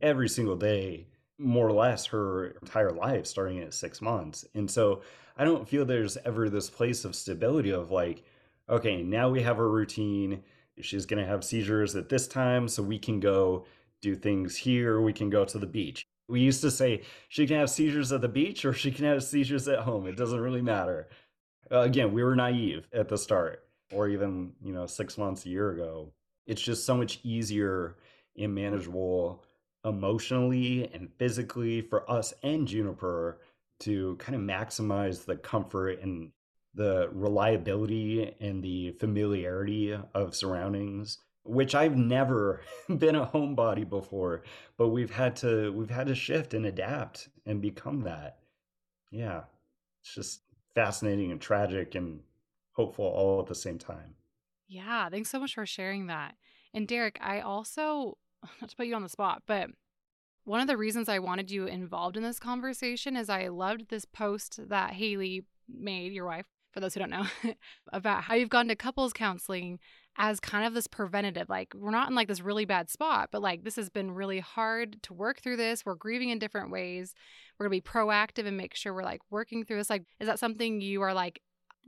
every single day, more or less her entire life, starting at 6 months. And so I don't feel there's ever this place of stability of like, okay, now we have a routine. She's going to have seizures at this time, so we can go do things here. We can go to the beach. We used to say she can have seizures at the beach or she can have seizures at home. It doesn't really matter. Again, we were naive at the start, or even, you know, 6 months, a year ago. It's just so much easier and manageable emotionally and physically for us and Juniper to kind of maximize the comfort and the reliability and the familiarity of surroundings, which I've never been a homebody before, but we've had to shift and adapt and become that. Yeah, it's just fascinating and tragic and hopeful all at the same time. Yeah, thanks so much for sharing that. And Derek, I also, not to put you on the spot, but one of the reasons I wanted you involved in this conversation is I loved this post that Haley made, your wife, for those who don't know, about how you've gone to couples counseling as kind of this preventative, like, we're not in like this really bad spot, but like, this has been really hard to work through this. We're grieving in different ways. We're gonna be proactive and make sure we're like working through this. Like, is that something you are like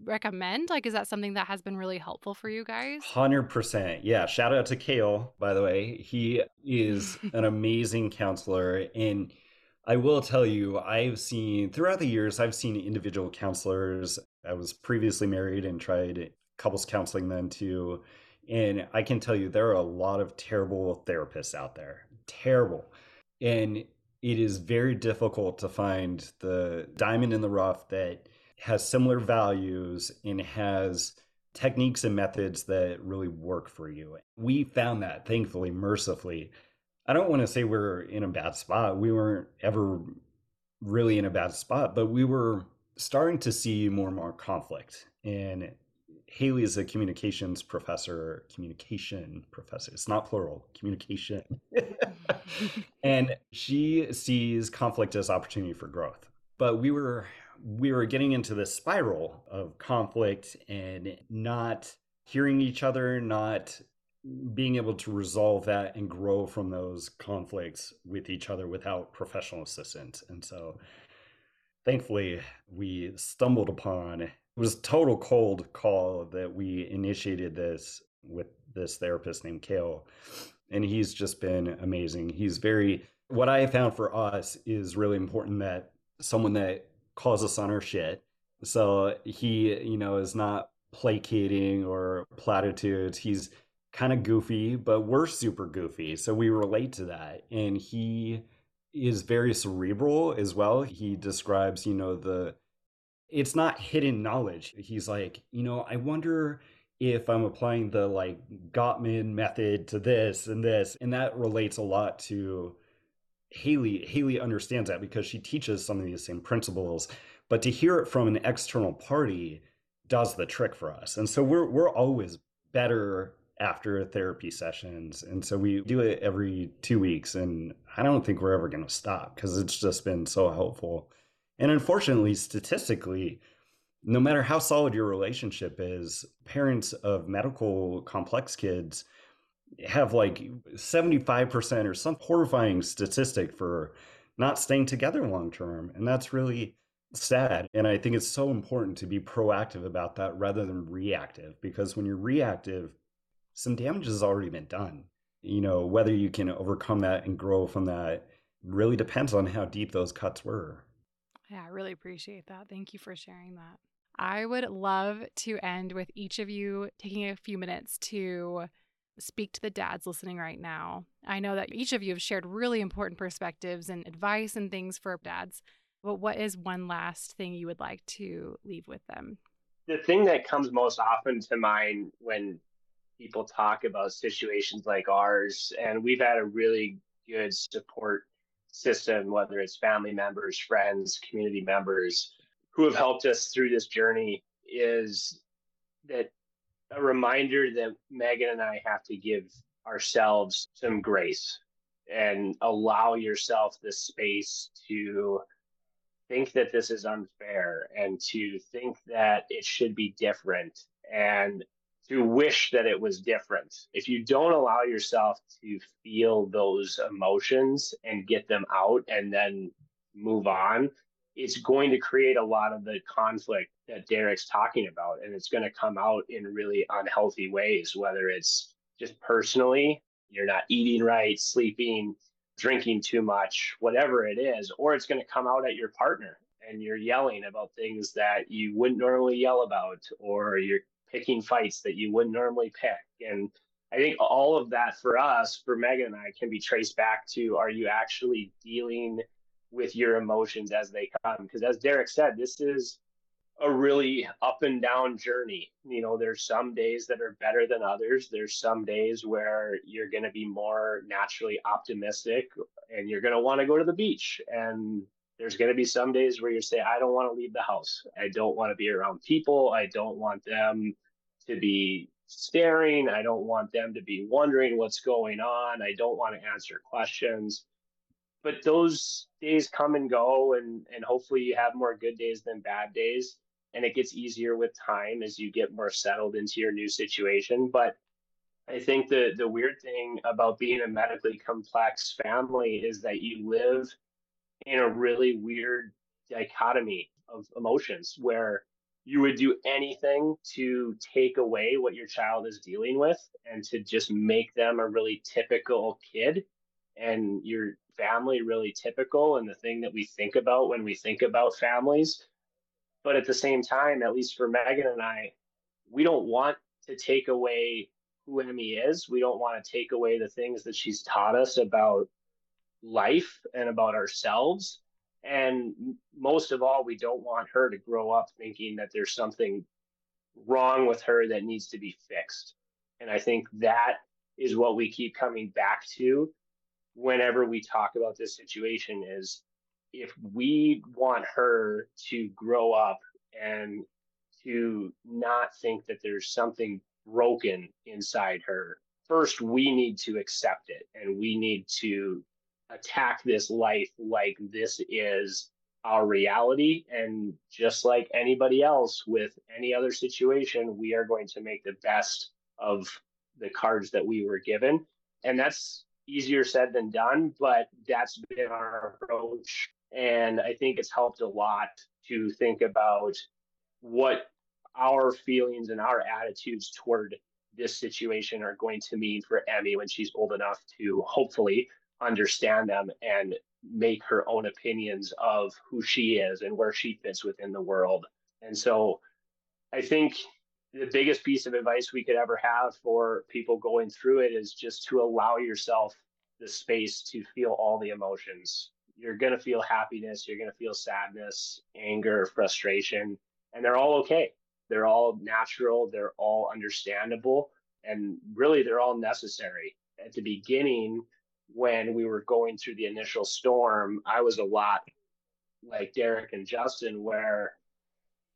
recommend? Like, is that something that has been really helpful for you guys? 100%. Yeah. Shout out to Kale, by the way. He is an amazing counselor. And I will tell you, I've seen throughout the years, I've seen individual counselors. I was previously married and tried couples counseling then too. And I can tell you, there are a lot of terrible therapists out there. Terrible. And it is very difficult to find the diamond in the rough that has similar values and has techniques and methods that really work for you. We found that, thankfully, mercifully. I don't want to say we're in a bad spot. We weren't ever really in a bad spot, but we were starting to see more and more conflict. And Haley is a communication professor. It's not plural, communication. And she sees conflict as opportunity for growth. But we were getting into this spiral of conflict and not hearing each other, not being able to resolve that and grow from those conflicts with each other without professional assistance. And so thankfully we stumbled upon, it was a total cold call that we initiated this with this therapist named Kale. And he's just been amazing. He's what I found for us is really important, that someone that calls us on our shit. So he, you know, is not placating or platitudes. He's kind of goofy, but we're super goofy, so we relate to that. And he is very cerebral as well. He describes, you know, it's not hidden knowledge. He's like, you know, I wonder if I'm applying the like Gottman method to this and this, and that relates a lot to Haley. Haley understands that because she teaches some of these same principles, but to hear it from an external party does the trick for us. And so we're always better after therapy sessions. And so we do it every 2 weeks, and I don't think we're ever going to stop because it's just been so helpful. And unfortunately, statistically, no matter how solid your relationship is, parents of medical complex kids have like 75% or some horrifying statistic for not staying together long term. And that's really sad. And I think it's so important to be proactive about that rather than reactive, because when you're reactive, some damage has already been done. You know, whether you can overcome that and grow from that really depends on how deep those cuts were. Yeah, I really appreciate that. Thank you for sharing that. I would love to end with each of you taking a few minutes to speak to the dads listening right now. I know that each of you have shared really important perspectives and advice and things for dads, but what is one last thing you would like to leave with them? The thing that comes most often to mind when people talk about situations like ours, and we've had a really good support system, whether it's family members, friends, community members who have helped us through this journey, is that a reminder that Megan and I have to give ourselves some grace and allow yourself the space to think that this is unfair and to think that it should be different and to wish that it was different. If you don't allow yourself to feel those emotions and get them out and then move on, it's going to create a lot of the conflict that Derek's talking about. And it's going to come out in really unhealthy ways, whether it's just personally, you're not eating right, sleeping, drinking too much, whatever it is, or it's going to come out at your partner and you're yelling about things that you wouldn't normally yell about, or you're picking fights that you wouldn't normally pick. And I think all of that for us, for Megan and I, can be traced back to, are you actually dealing with your emotions as they come? Because as Derek said, this is a really up and down journey. You know, there's some days that are better than others. There's some days where you're going to be more naturally optimistic and you're going to want to go to the beach. And there's going to be some days where you say, I don't want to leave the house. I don't want to be around people. I don't want them to be staring. I don't want them to be wondering what's going on. I don't want to answer questions. But those days come and go, and hopefully you have more good days than bad days. And it gets easier with time as you get more settled into your new situation. But I think the weird thing about being a medically complex family is that you live in a really weird dichotomy of emotions where you would do anything to take away what your child is dealing with and to just make them a really typical kid and your family really typical and the thing that we think about when we think about families. But at the same time, at least for Megan and I, we don't want to take away who Emmy is. We don't want to take away the things that she's taught us about life and about ourselves. And most of all, we don't want her to grow up thinking that there's something wrong with her that needs to be fixed. And I think that is what we keep coming back to whenever we talk about this situation, is if we want her to grow up and to not think that there's something broken inside her, first, we need to accept it and we need to attack this life like this is our reality. And just like anybody else with any other situation, we are going to make the best of the cards that we were given. And that's easier said than done, but that's been our approach. And I think it's helped a lot to think about what our feelings and our attitudes toward this situation are going to mean for Emmy when she's old enough to hopefully understand them and make her own opinions of who she is and where she fits within the world. And so I think the biggest piece of advice we could ever have for people going through it is just to allow yourself the space to feel all the emotions. You're going to feel happiness. You're going to feel sadness, anger, frustration, and they're all okay. They're all natural. They're all understandable. And really, they're all necessary. At the beginning, when we were going through the initial storm, I was a lot like Derek and Juston, where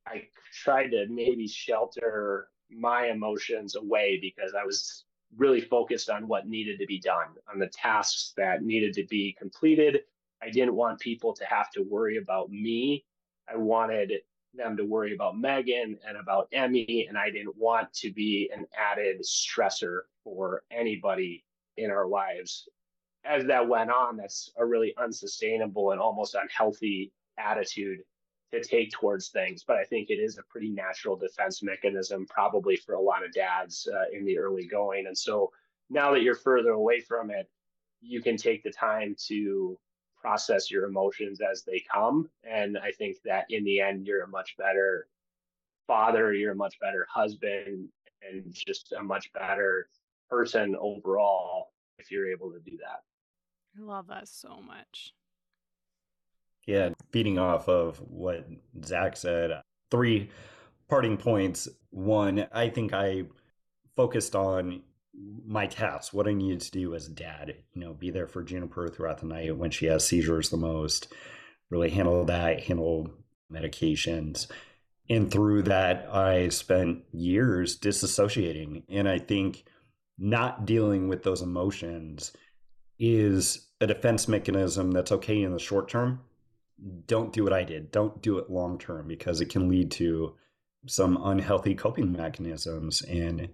I tried to maybe shelter my emotions away because I was really focused on what needed to be done, on the tasks that needed to be completed. I didn't want people to have to worry about me. I wanted them to worry about Megan and about Emmy, and I didn't want to be an added stressor for anybody in our lives. As that went on, that's a really unsustainable and almost unhealthy attitude to take towards things. But I think it is a pretty natural defense mechanism, probably for a lot of dads in the early going. And so now that you're further away from it, you can take the time to process your emotions as they come. And I think that in the end, you're a much better father, you're a much better husband, and just a much better person overall if you're able to do that. I love that so much. Yeah, feeding off of what Zach said, three parting points. One, I think I focused on my tasks, what I needed to do as a dad, you know, be there for Juniper throughout the night when she has seizures the most, really handle that, handle medications. And through that, I spent years disassociating. And I think not dealing with those emotions is a defense mechanism that's okay in the short term. Don't do what I did. Don't do it long term, because it can lead to some unhealthy coping mechanisms, and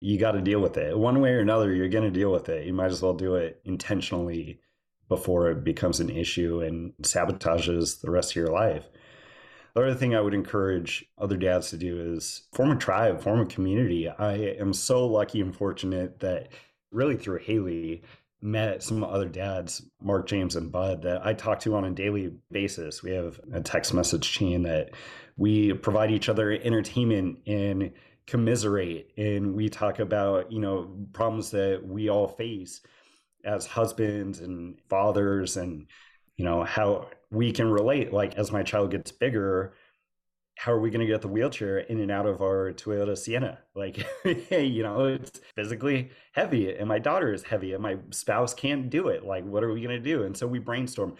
you got to deal with it. One way or another, you're going to deal with it. You might as well do it intentionally before it becomes an issue and sabotages the rest of your life. The other thing I would encourage other dads to do is form a tribe, form a community. I am so lucky and fortunate that really through Haley, met some other dads, Mark, James, and Bud, that I talk to on a daily basis. We have a text message chain that we provide each other entertainment and commiserate, and we talk about, you know, problems that we all face as husbands and fathers, and, you know, how we can relate. Like, as my child gets bigger, how are we going to get the wheelchair in and out of our Toyota Sienna? Like, you know, it's physically heavy, and my daughter is heavy, and my spouse can't do it. Like, what are we going to do? And so we brainstorm,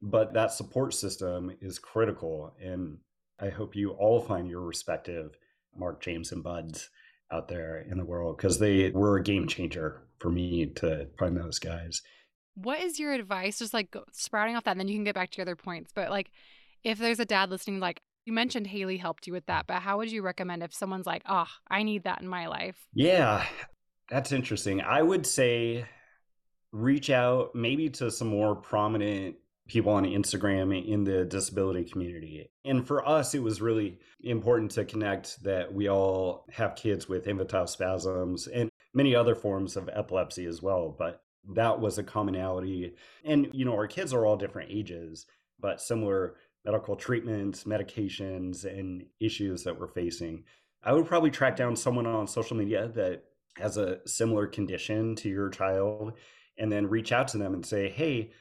but that support system is critical. And I hope you all find your respective Mark, James, and Buds out there in the world, because they were a game changer for me to find those guys. What is your advice? Just like sprouting off that, and then you can get back to your other points. But like, if there's a dad listening, like, you mentioned Haley helped you with that, but how would you recommend if someone's like, oh, I need that in my life? Yeah, that's interesting. I would say reach out maybe to some more prominent people on Instagram in the disability community. And for us, it was really important to connect that we all have kids with infantile spasms and many other forms of epilepsy as well. But that was a commonality. And, you know, our kids are all different ages, but similar medical treatments, medications, and issues that we're facing. I would probably track down someone on social media that has a similar condition to your child, and then reach out to them and say, hey,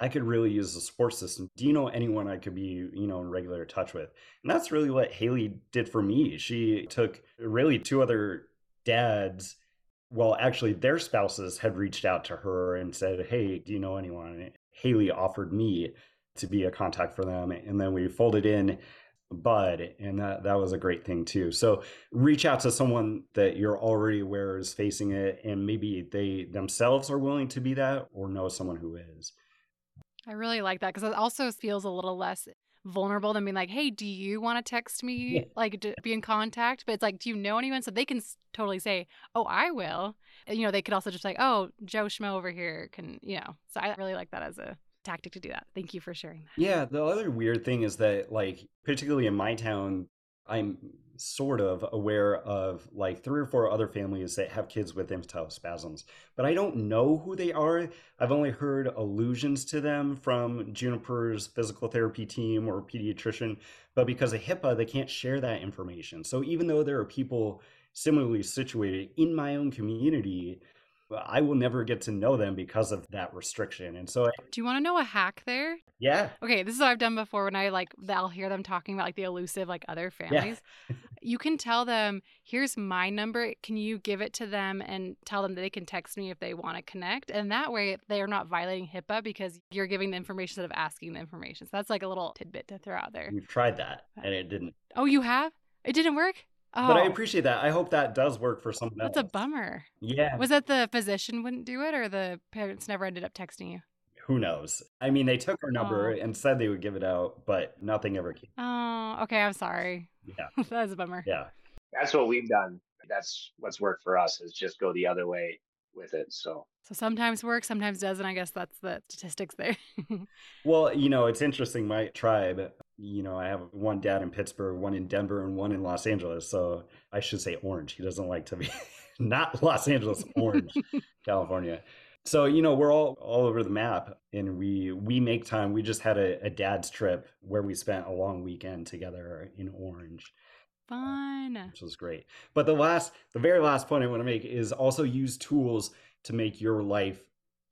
I could really use the support system. Do you know anyone I could be, you know, in regular touch with? And that's really what Haley did for me. She took really two other dads. Well, actually, their spouses had reached out to her and said, hey, do you know anyone? And Haley offered me to be a contact for them. And then we folded in Bud, and that was a great thing too. So reach out to someone that you're already aware is facing it, and maybe they themselves are willing to be that, or know someone who is. I really like that, because it also feels a little less vulnerable than being like, hey, do you want to text me? Yeah. Like, be in contact. But it's like, do you know anyone? So they can totally say, oh, I will. And, you know, they could also just like, oh, Joe Schmo over here can, you know. So I really like that as a tactic to do that. Thank you for sharing that. Yeah, the other weird thing is that, like, particularly in my town, I'm sort of aware of like 3 or 4 other families that have kids with infantile spasms, but I don't know who they are. I've only heard allusions to them from Juniper's physical therapy team or pediatrician, but because of HIPAA, they can't share that information. So even though there are people similarly situated in my own community, I will never get to know them because of that restriction. And so do you want to know a hack there? Yeah. Okay. This is what I've done before when I I'll hear them talking about like the elusive, like other families. Yeah. You can tell them, here's my number. Can you give it to them and tell them that they can text me if they want to connect? And that way they're not violating HIPAA because you're giving the information instead of asking the information. So that's like a little tidbit to throw out there. We've tried that and it didn't. Oh, you have? It didn't work? Oh. But I appreciate that. I hope that does work for someone else. That's a bummer. Yeah. Was that the physician wouldn't do it or the parents never ended up texting you? Who knows? I mean, they took our number and said they would give it out, but nothing ever came. Oh, okay. I'm sorry. Yeah. That's a bummer. Yeah. That's what we've done. That's what's worked for us is just go the other way with it. So sometimes works, sometimes doesn't. I guess that's the statistics there. Well, you know, it's interesting. My tribe, you know, I have one dad in Pittsburgh, one in Denver, and one in Los Angeles. So I should say orange. He doesn't like to be not Los Angeles, orange, California. So, you know, we're all over the map and we make time. We just had a dad's trip where we spent a long weekend together in Orange. Fun. Which was great. But the very last point I want to make is also use tools to make your life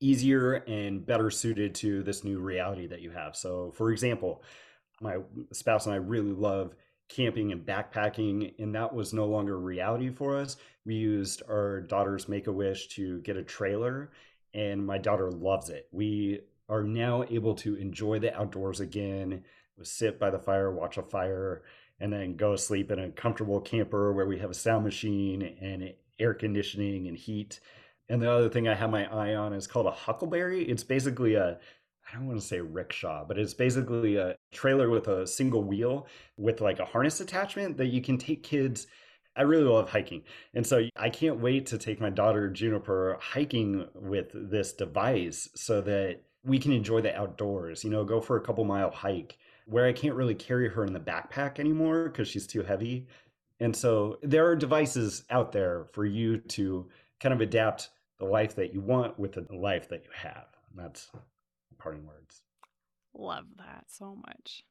easier and better suited to this new reality that you have. So, for example, my spouse and I really love camping and backpacking, and that was no longer a reality for us. We used our daughter's Make-A-Wish to get a trailer, and my daughter loves it. We are now able to enjoy the outdoors again, we'll sit by the fire, watch a fire, and then go sleep in a comfortable camper where we have a sound machine and air conditioning and heat. And the other thing I have my eye on is called a huckleberry. It's basically I don't want to say rickshaw, but it's basically a trailer with a single wheel with like a harness attachment that you can take kids. I really love hiking. And so I can't wait to take my daughter Juniper hiking with this device so that we can enjoy the outdoors, you know, go for a couple mile hike where I can't really carry her in the backpack anymore because she's too heavy. And so there are devices out there for you to kind of adapt the life that you want with the life that you have. And that's parting words. Love that so much.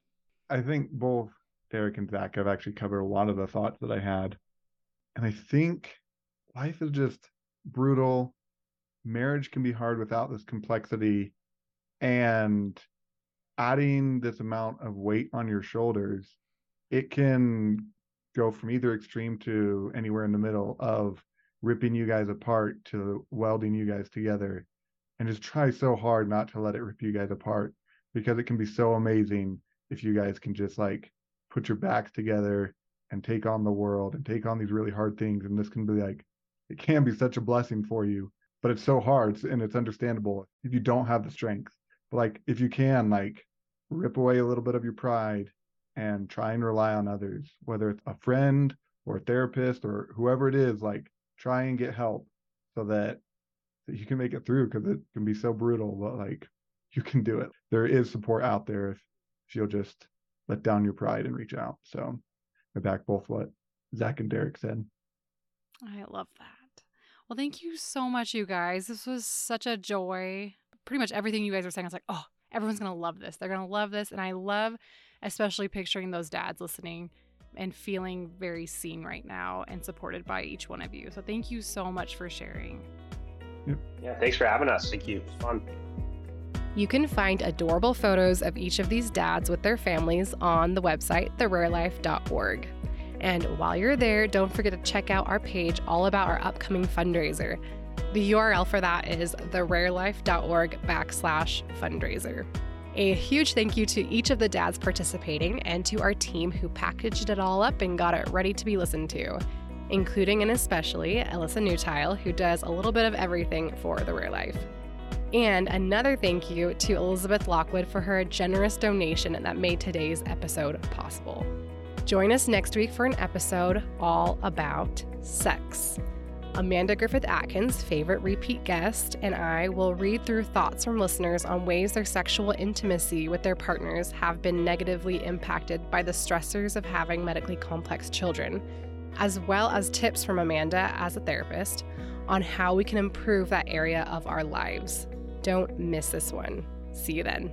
I think both Derek and Zach have actually covered a lot of the thoughts that I had. And I think life is just brutal. Marriage can be hard without this complexity. And adding this amount of weight on your shoulders, it can go from either extreme to anywhere in the middle of ripping you guys apart to welding you guys together. And just try so hard not to let it rip you guys apart, because it can be so amazing if you guys can just like put your backs together and take on the world and take on these really hard things. And this can be like, it can be such a blessing for you, but it's so hard and it's understandable if you don't have the strength. But like if you can like rip away a little bit of your pride and try and rely on others, whether it's a friend or a therapist or whoever it is, like try and get help so that you can make it through, because it can be so brutal, but like you can do it. There is support out there if you'll just let down your pride and reach out. So I back both what Zach and Derek said. I love that. Well, thank you so much, you guys. This was such a joy. Pretty much everything you guys were saying, I was like, oh, everyone's going to love this. They're going to love this. And I love especially picturing those dads listening and feeling very seen right now and supported by each one of you. So thank you so much for sharing. Yeah, thanks for having us. Thank you. It was fun. You can find adorable photos of each of these dads with their families on the website, therarelife.org. And while you're there, don't forget to check out our page all about our upcoming fundraiser. The URL for that is therarelife.org/fundraiser. A huge thank you to each of the dads participating and to our team who packaged it all up and got it ready to be listened to, including and especially Alyssa Newtile, who does a little bit of everything for The Rare Life. And another thank you to Elizabeth Lockwood for her generous donation that made today's episode possible. Join us next week for an episode all about sex. Amanda Griffith Atkins, favorite repeat guest, and I will read through thoughts from listeners on ways their sexual intimacy with their partners have been negatively impacted by the stressors of having medically complex children, as well as tips from Amanda as a therapist on how we can improve that area of our lives. Don't miss this one. See you then.